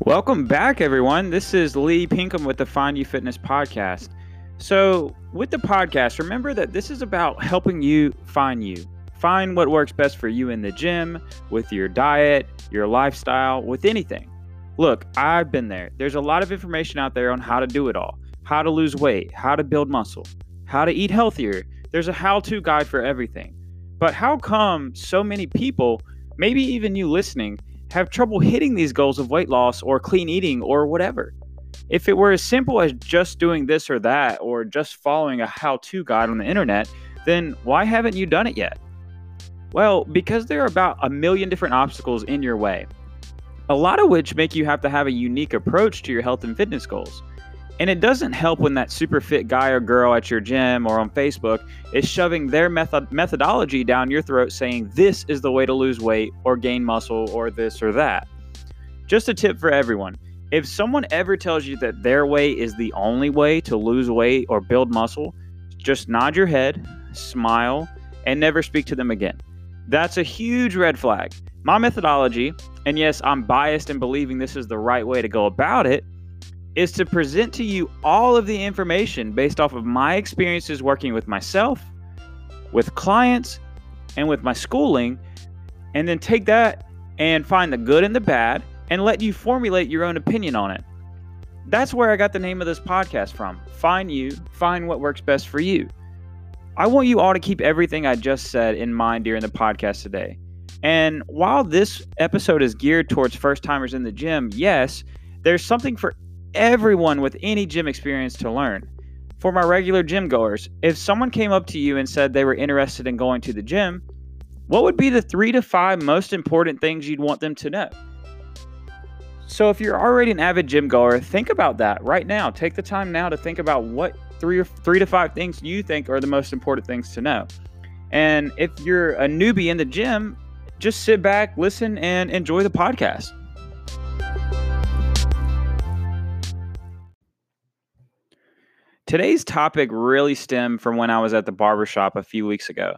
Welcome back, everyone. This is Lee Pinkham with the Find You Fitness podcast. So with the podcast, remember that this is about helping you. Find what works best for you in the gym, with your diet, your lifestyle, with anything. Look, I've been there. There's a lot of information out there on how to do it all, how to lose weight, how to build muscle, how to eat healthier. There's a how-to guide for everything. But how come so many people, maybe even you listening, have trouble hitting these goals of weight loss or clean eating or whatever? If it were as simple as just doing this or that, or just following a how-to guide on the internet, then why haven't you done it yet? Well, because there are about a million different obstacles in your way, a lot of which make you have to have a unique approach to your health and fitness goals. And it doesn't help when that super fit guy or girl at your gym or on Facebook is shoving their methodology down your throat saying this is the way to lose weight or gain muscle or this or that. Just a tip for everyone. If someone ever tells you that their way is the only way to lose weight or build muscle, just nod your head, smile, and never speak to them again. That's a huge red flag. My methodology, and yes, I'm biased in believing this is the right way to go about it, is to present to you all of the information based off of my experiences working with myself, with clients, and with my schooling, and then take that and find the good and the bad and let you formulate your own opinion on it. That's where I got the name of this podcast from. Find You, find what works best for you. I want you all to keep everything I just said in mind during the podcast today. And while this episode is geared towards first-timers in the gym, yes, there's something for everyone with any gym experience to learn. For my regular gym goers, if someone came up to you and said they were interested in going to the gym, what would be the 3 to 5 most important things you'd want them to know? So if you're already an avid gym goer, think about that right now. Take the time now to think about what three to five things you think are the most important things to know. And if you're a newbie in the gym, just sit back, listen, and enjoy the podcast. Today's topic really stemmed from when I was at the barbershop a few weeks ago.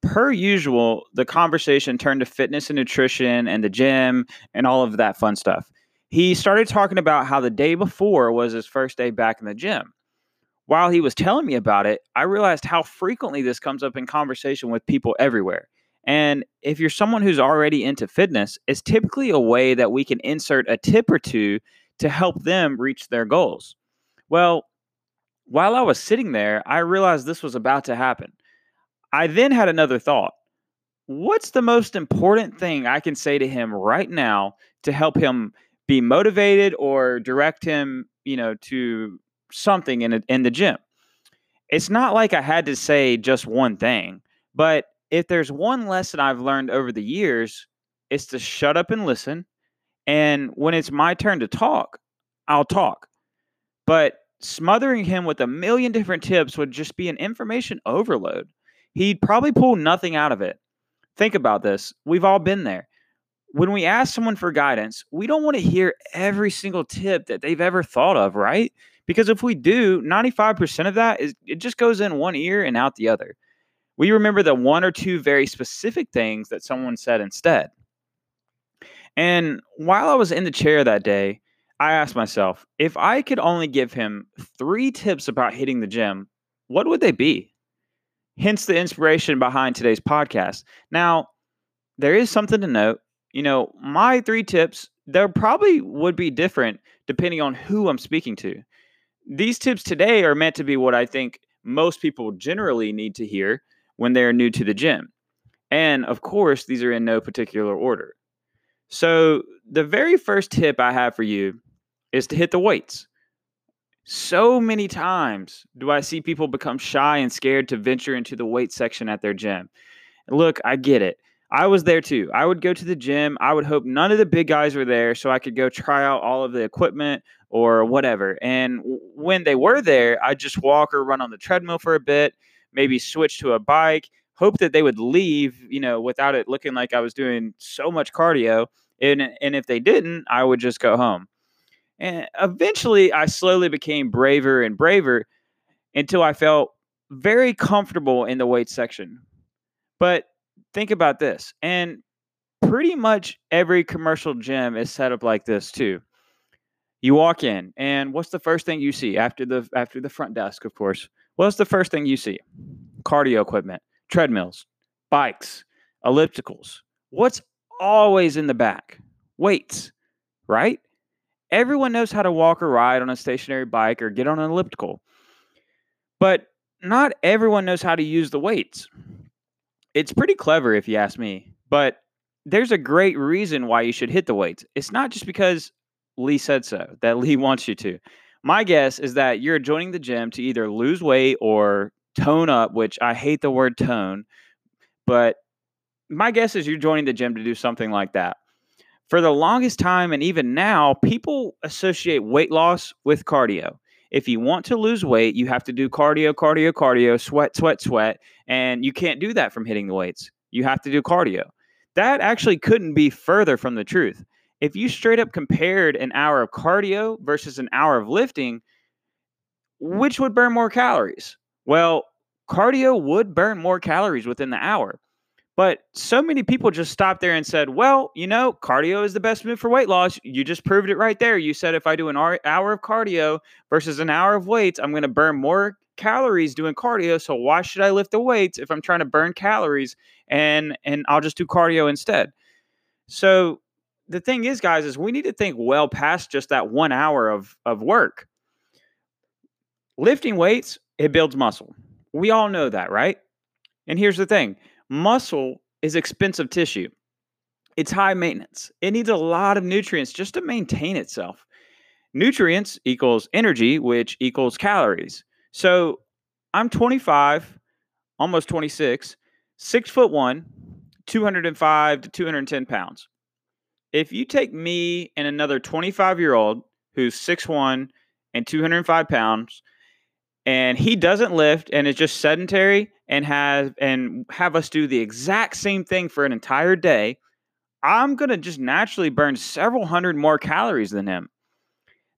Per usual, the conversation turned to fitness and nutrition and the gym and all of that fun stuff. He started talking about how the day before was his first day back in the gym. While he was telling me about it, I realized how frequently this comes up in conversation with people everywhere. And if you're someone who's already into fitness, it's typically a way that we can insert a tip or two to help them reach their goals. Well, while I was sitting there, I realized this was about to happen. I then had another thought. What's the most important thing I can say to him right now to help him be motivated or direct him, to something in the gym? It's not like I had to say just one thing, but if there's one lesson I've learned over the years, it's to shut up and listen. And when it's my turn to talk, I'll talk. But smothering him with a million different tips would just be an information overload. He'd probably pull nothing out of it. Think about this. We've all been there. When we ask someone for guidance, we don't want to hear every single tip that they've ever thought of, right? Because if we do, 95% of that it just goes in one ear and out the other. We remember the one or two very specific things that someone said instead. And while I was in the chair that day, I asked myself, if I could only give him 3 tips about hitting the gym, what would they be? Hence the inspiration behind today's podcast. Now, there is something to note. My 3 tips, they probably would be different depending on who I'm speaking to. These tips today are meant to be what I think most people generally need to hear when they're new to the gym. And of course, these are in no particular order. So the very first tip I have for you is to hit the weights. So many times do I see people become shy and scared to venture into the weight section at their gym. Look, I get it. I was there too. I would go to the gym. I would hope none of the big guys were there so I could go try out all of the equipment or whatever. And when they were there, I'd just walk or run on the treadmill for a bit, maybe switch to a bike, hope that they would leave, without it looking like I was doing so much cardio. And if they didn't, I would just go home. And eventually, I slowly became braver and braver until I felt very comfortable in the weight section. But think about this. And pretty much every commercial gym is set up like this too. You walk in, and what's the first thing you see after the front desk, of course? What's the first thing you see? Cardio equipment, treadmills, bikes, ellipticals. What's always in the back? Weights, right? Everyone knows how to walk or ride on a stationary bike or get on an elliptical, but not everyone knows how to use the weights. It's pretty clever if you ask me, but there's a great reason why you should hit the weights. It's not just because Lee said so, that Lee wants you to. My guess is that you're joining the gym to either lose weight or tone up, which I hate the word tone, but my guess is you're joining the gym to do something like that. For the longest time, and even now, people associate weight loss with cardio. If you want to lose weight, you have to do cardio, sweat, sweat, and you can't do that from hitting the weights. You have to do cardio. That actually couldn't be further from the truth. If you straight up compared an hour of cardio versus an hour of lifting, which would burn more calories? Well, cardio would burn more calories within the hour. But so many people just stopped there and said, well, you know, cardio is the best move for weight loss. You just proved it right there. You said if I do an hour of cardio versus an hour of weights, I'm going to burn more calories doing cardio. So why should I lift the weights if I'm trying to burn calories and I'll just do cardio instead? So the thing is, guys, is we need to think well past just that 1 hour of work. Lifting weights, it builds muscle. We all know that, right? And here's the thing. Muscle is expensive tissue. It's high maintenance. It needs a lot of nutrients just to maintain itself. Nutrients equals energy, which equals calories. So I'm 25, almost 26, 6'1", 205 to 210 pounds. If you take me and another 25-year-old who's 6'1" and 205 pounds, and he doesn't lift and is just sedentary and have us do the exact same thing for an entire day, I'm going to just naturally burn several hundred more calories than him.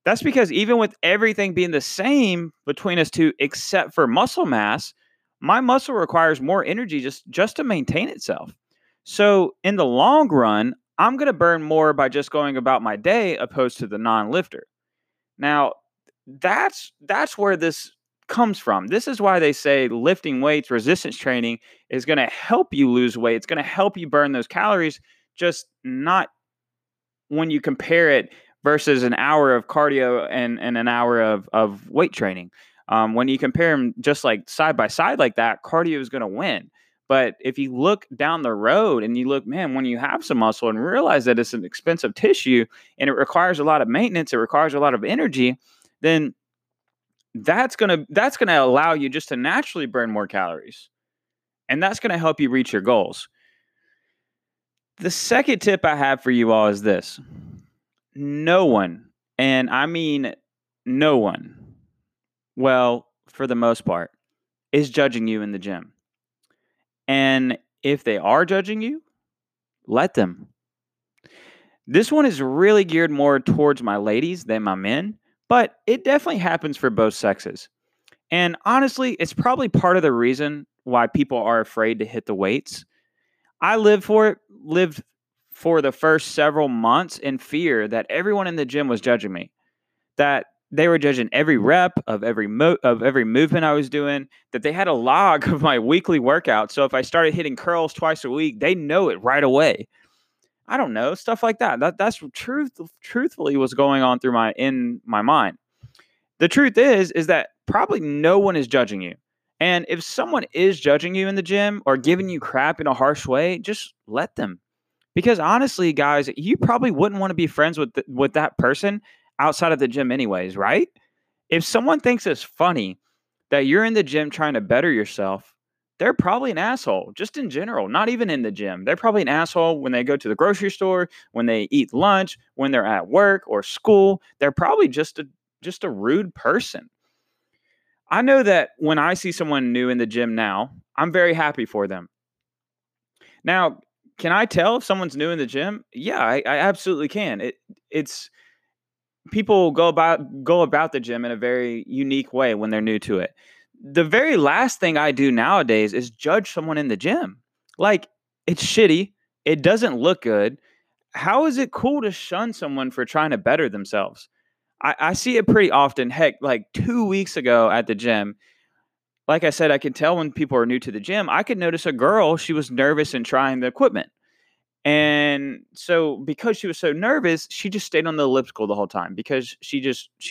That's because even with everything being the same between us two except for muscle mass, my muscle requires more energy just to maintain itself. So in the long run, I'm going to burn more by just going about my day opposed to the non-lifter. Now, that's where this comes from. This is why they say lifting weights, resistance training is going to help you lose weight. It's going to help you burn those calories, just not when you compare it versus an hour of cardio and an hour of weight training. When you compare them just like side by side like that, cardio is going to win. But if you look down the road and you look, man, when you have some muscle and realize that it's an expensive tissue and it requires a lot of maintenance, it requires a lot of energy, then that's going to allow you just to naturally burn more calories. And that's going to help you reach your goals. The second tip I have for you all is this. No one, and I mean no one, well, for the most part, is judging you in the gym. And if they are judging you, let them. This one is really geared more towards my ladies than my men, but it definitely happens for both sexes. And honestly, it's probably part of the reason why people are afraid to hit the weights. I lived for the first several months in fear that everyone in the gym was judging me, that they were judging every rep of every movement I was doing, that they had a log of my weekly workout. So if I started hitting curls twice a week, they know it right away. I don't know, stuff like that. That's truthfully what's going on in my mind. The truth is that probably no one is judging you. And if someone is judging you in the gym or giving you crap in a harsh way, just let them. Because honestly, guys, you probably wouldn't want to be friends with that person outside of the gym anyways, right? If someone thinks it's funny that you're in the gym trying to better yourself, they're probably an asshole, just in general, not even in the gym. They're probably an asshole when they go to the grocery store, when they eat lunch, when they're at work or school. They're probably just a rude person. I know that when I see someone new in the gym now, I'm very happy for them. Now, can I tell if someone's new in the gym? Yeah, I absolutely can. It's people go about the gym in a very unique way when they're new to it. The very last thing I do nowadays is judge someone in the gym. Like, it's shitty. It doesn't look good. How is it cool to shun someone for trying to better themselves? I see it pretty often. Heck, like 2 weeks ago at the gym, like I said, I can tell when people are new to the gym. I could notice a girl, she was nervous in trying the equipment. And so because she was so nervous, she just stayed on the elliptical the whole time because she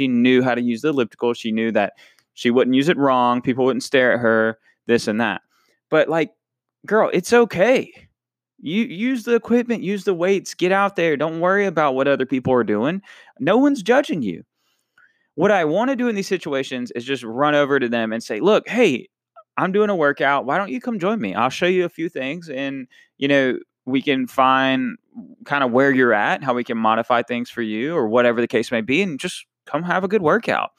knew how to use the elliptical. She knew that she wouldn't use it wrong. People wouldn't stare at her, this and that. But like, girl, it's okay. You use the equipment, use the weights, get out there. Don't worry about what other people are doing. No one's judging you. What I want to do in these situations is just run over to them and say, look, hey, I'm doing a workout. Why don't you come join me? I'll show you a few things and, you know, we can find kind of where you're at, how we can modify things for you or whatever the case may be, and just come have a good workout.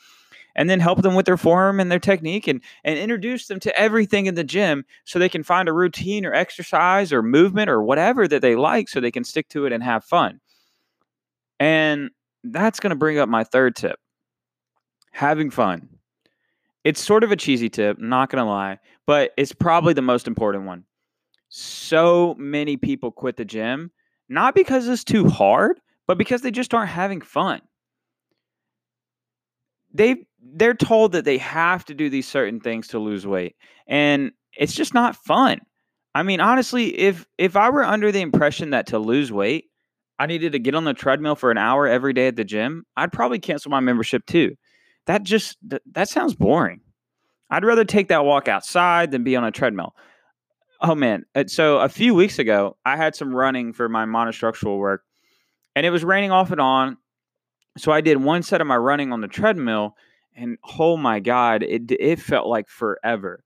And then help them with their form and their technique and introduce them to everything in the gym so they can find a routine or exercise or movement or whatever that they like so they can stick to it and have fun. And that's going to bring up my third tip. Having fun. It's sort of a cheesy tip, not going to lie, but it's probably the most important one. So many people quit the gym, not because it's too hard, but because they just aren't having fun. They're told that they have to do these certain things to lose weight, and it's just not fun. I mean, honestly, if I were under the impression that to lose weight, I needed to get on the treadmill for an hour every day at the gym, I'd probably cancel my membership too. That sounds boring. I'd rather take that walk outside than be on a treadmill. Oh man. So a few weeks ago, I had some running for my monostructural work and it was raining off and on. So I did one set of my running on the treadmill and oh my God, it felt like forever.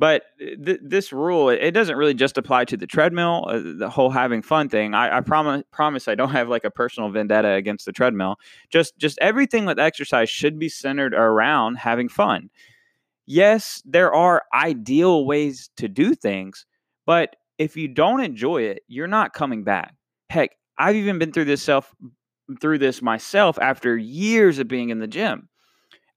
But this rule, it doesn't really just apply to the treadmill, the whole having fun thing. I promise I don't have like a personal vendetta against the treadmill. Just everything with exercise should be centered around having fun. Yes, there are ideal ways to do things, but if you don't enjoy it, you're not coming back. Heck, I've even been through this myself after years of being in the gym.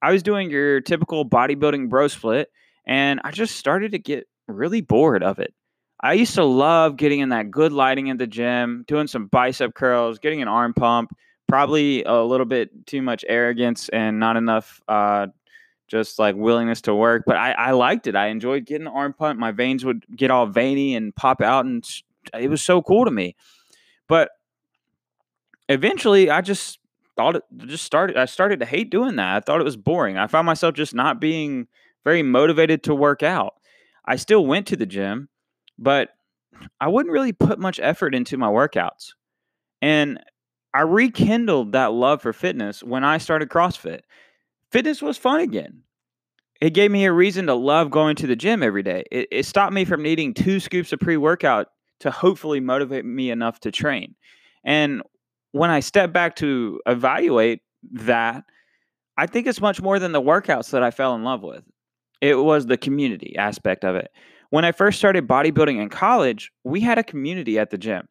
I was doing your typical bodybuilding bro split, and I just started to get really bored of it. I used to love getting in that good lighting at the gym, doing some bicep curls, getting an arm pump, probably a little bit too much arrogance and not enough just like willingness to work. But I liked it. I enjoyed getting the arm pump. My veins would get all veiny and pop out, and it was so cool to me. But eventually, I started to hate doing that. I thought it was boring. I found myself just not being very motivated to work out. I still went to the gym, but I wouldn't really put much effort into my workouts. And I rekindled that love for fitness when I started CrossFit. Fitness was fun again. It gave me a reason to love going to the gym every day. It stopped me from needing 2 scoops of pre-workout to hopefully motivate me enough to train. And when I step back to evaluate that, I think it's much more than the workouts that I fell in love with. It was the community aspect of it. When I first started bodybuilding in college, we had a community at the gym.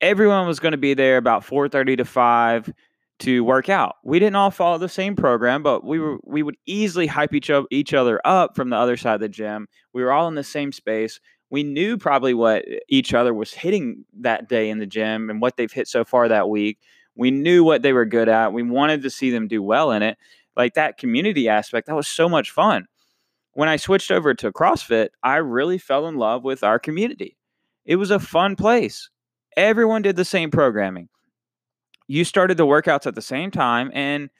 Everyone was going to be there about 4:30 to 5 to work out. We didn't all follow the same program, but we would easily hype each other up from the other side of the gym. We were all in the same space. We knew probably what each other was hitting that day in the gym and what they've hit so far that week. We knew what they were good at. We wanted to see them do well in it. Like that community aspect, that was so much fun. When I switched over to CrossFit, I really fell in love with our community. It was a fun place. Everyone did the same programming. You started the workouts at the same time, and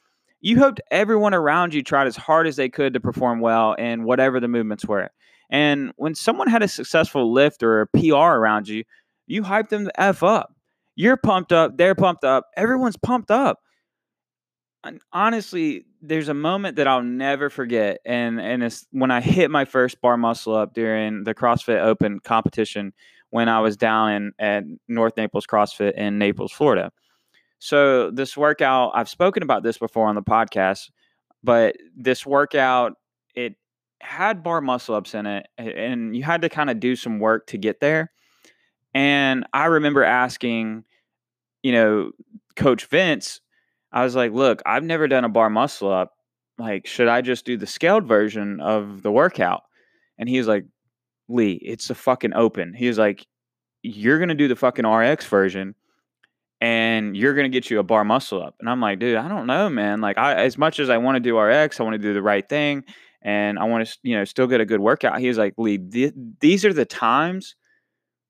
you hoped everyone around you tried as hard as they could to perform well in whatever the movements were. And when someone had a successful lift or a PR around you, you hyped them the F up. You're pumped up. They're pumped up. Everyone's pumped up. And honestly, there's a moment that I'll never forget. And it's when I hit my first bar muscle up during the CrossFit Open competition when I was down at North Naples CrossFit in Naples, Florida. So this workout, I've spoken about this before on the podcast, but this workout, it had bar muscle ups in it, and you had to kind of do some work to get there. And I remember asking, you know, Coach Vince, I was like, look, I've never done a bar muscle up. Like, should I just do the scaled version of the workout? And he was like, Lee, it's a fucking open. He was like, you're going to do the fucking RX version and you're going to get you a bar muscle up. And I'm like, dude, I don't know, man. Like, as much as I want to do RX, I want to do the right thing, and I want to, still get a good workout. He was like, Lee, these are the times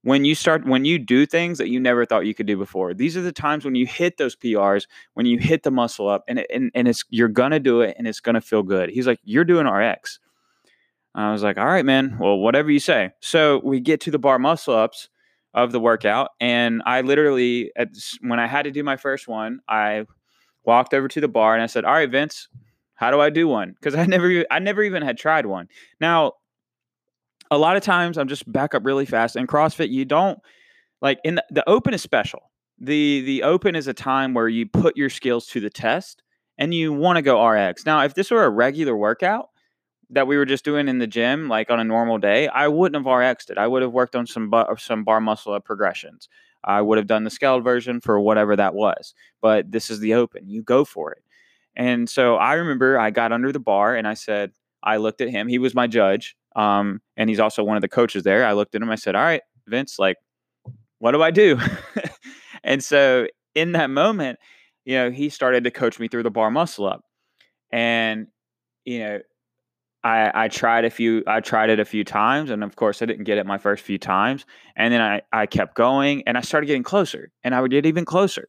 when you start, when you do things that you never thought you could do before. These are the times when you hit those PRs, when you hit the muscle up, and it's, you're going to do it, and it's going to feel good. He's like, you're doing RX. I was like, all right, man, well, whatever you say. So we get to the bar muscle ups of the workout. And I literally, when I had to do my first one, I walked over to the bar and I said, all right, Vince, how do I do one? Because I never even had tried one. Now, a lot of times I'm just back up really fast. In CrossFit, you don't, like, in the Open is special. The Open is a time where you put your skills to the test and you want to go RX. Now, if this were a regular workout that we were just doing in the gym, like on a normal day, I wouldn't have RX'd it. I would have worked on some bar muscle up progressions. I would have done the scaled version for whatever that was. But this is the Open. You go for it. And so I remember I got under the bar and I said, I looked at him. He was my judge. And he's also one of the coaches there. I looked at him. I said, all right, Vince, like, what do I do? And so in that moment, he started to coach me through the bar muscle up. And, I tried it a few times. And of course I didn't get it my first few times. And then I kept going and I started getting closer and I would get even closer.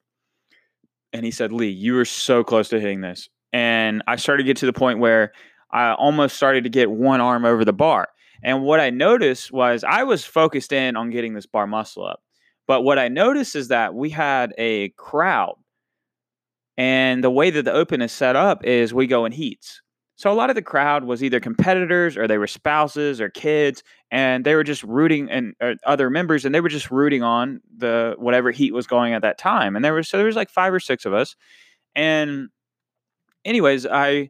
And he said, Lee, you were so close to hitting this. And I started to get to the point where I almost started to get one arm over the bar. And what I noticed was I was focused in on getting this bar muscle up. But what I noticed is that we had a crowd, and the way that the Open is set up is we go in heats. So a lot of the crowd was either competitors or they were spouses or kids, and they were just rooting, and other members, and they were just rooting on the whatever heat was going at that time. And there was like 5 or 6 of us. And anyways, I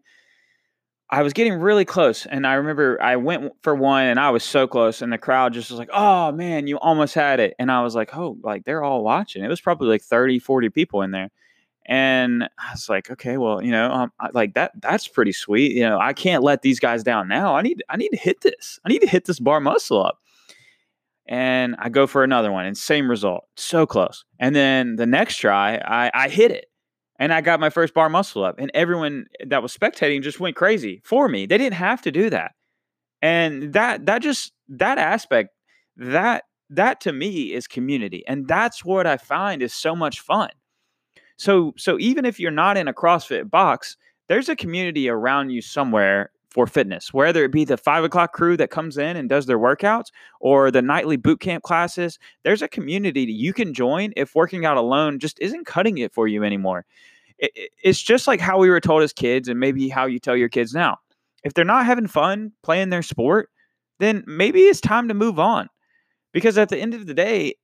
was getting really close, and I remember I went for one and I was so close, and the crowd just was like, oh man, you almost had it. And I was like, oh, like they're all watching. It was probably like 30, 40 people in there. And I was like, okay, well, like that's pretty sweet. I can't let these guys down now. I need to hit this. I need to hit this bar muscle up. And I go for another one and same result, so close. And then the next try, I hit it and I got my first bar muscle up, and everyone that was spectating just went crazy for me. They didn't have to do that. And that aspect, that to me is community. And that's what I find is so much fun. So even if you're not in a CrossFit box, there's a community around you somewhere for fitness, whether it be the 5 o'clock crew that comes in and does their workouts or the nightly boot camp classes. There's a community that you can join if working out alone just isn't cutting it for you anymore. It's just like how we were told as kids, and maybe how you tell your kids now. If they're not having fun playing their sport, then maybe it's time to move on, because at the end of the day,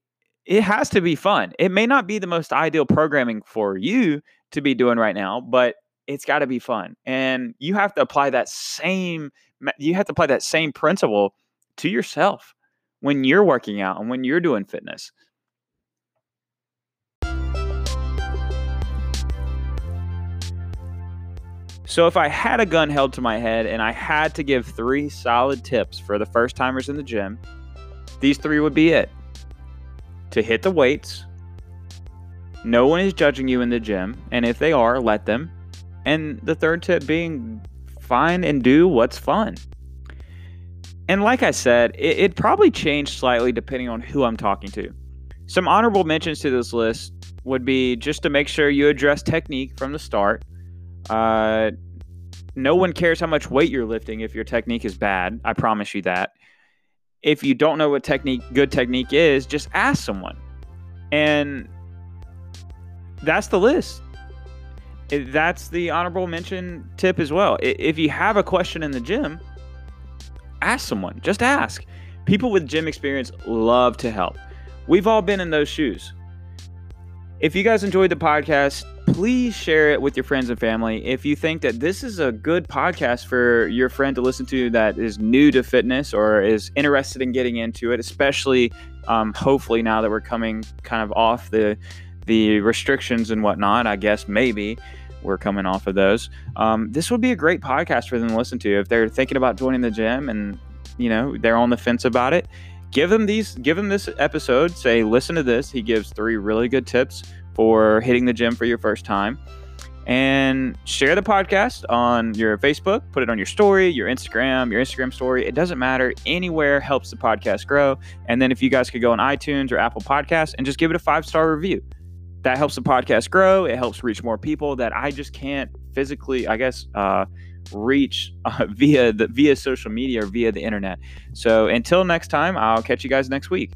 it has to be fun. It may not be the most ideal programming for you to be doing right now, but it's got to be fun. And you have to apply that same principle to yourself when you're working out and when you're doing fitness. So if I had a gun held to my head and I had to give 3 solid tips for the first timers in the gym, these 3 would be it. To hit the weights. No one is judging you in the gym, and if they are, let them. And the third tip being, find and do what's fun. And like I said, it probably changed slightly depending on who I'm talking to. Some honorable mentions to this list would be just to make sure you address technique from the start. No one cares how much weight you're lifting if your technique is bad. I promise you that. If you don't know what good technique is, just ask someone. And that's the list. That's the honorable mention tip as well. If you have a question in the gym, ask someone. Just ask. People with gym experience love to help. We've all been in those shoes. If you guys enjoyed the podcast, please share it with your friends and family. If you think that this is a good podcast for your friend to listen to that is new to fitness or is interested in getting into it, especially hopefully now that we're coming kind of off the restrictions and whatnot, I guess maybe we're coming off of those. This would be a great podcast for them to listen to if they're thinking about joining the gym and they're on the fence about it. Give him this episode. Say, listen to this. He gives 3 really good tips for hitting the gym for your first time. And share the podcast on your Facebook, put it on your story, your Instagram story. It doesn't matter. Anywhere helps the podcast grow. And then if you guys could go on iTunes or Apple Podcasts and just give it a 5-star review, that helps the podcast grow. It helps reach more people that I just can't physically, I guess, reach via social media or via the internet. So until next time, I'll catch you guys next week.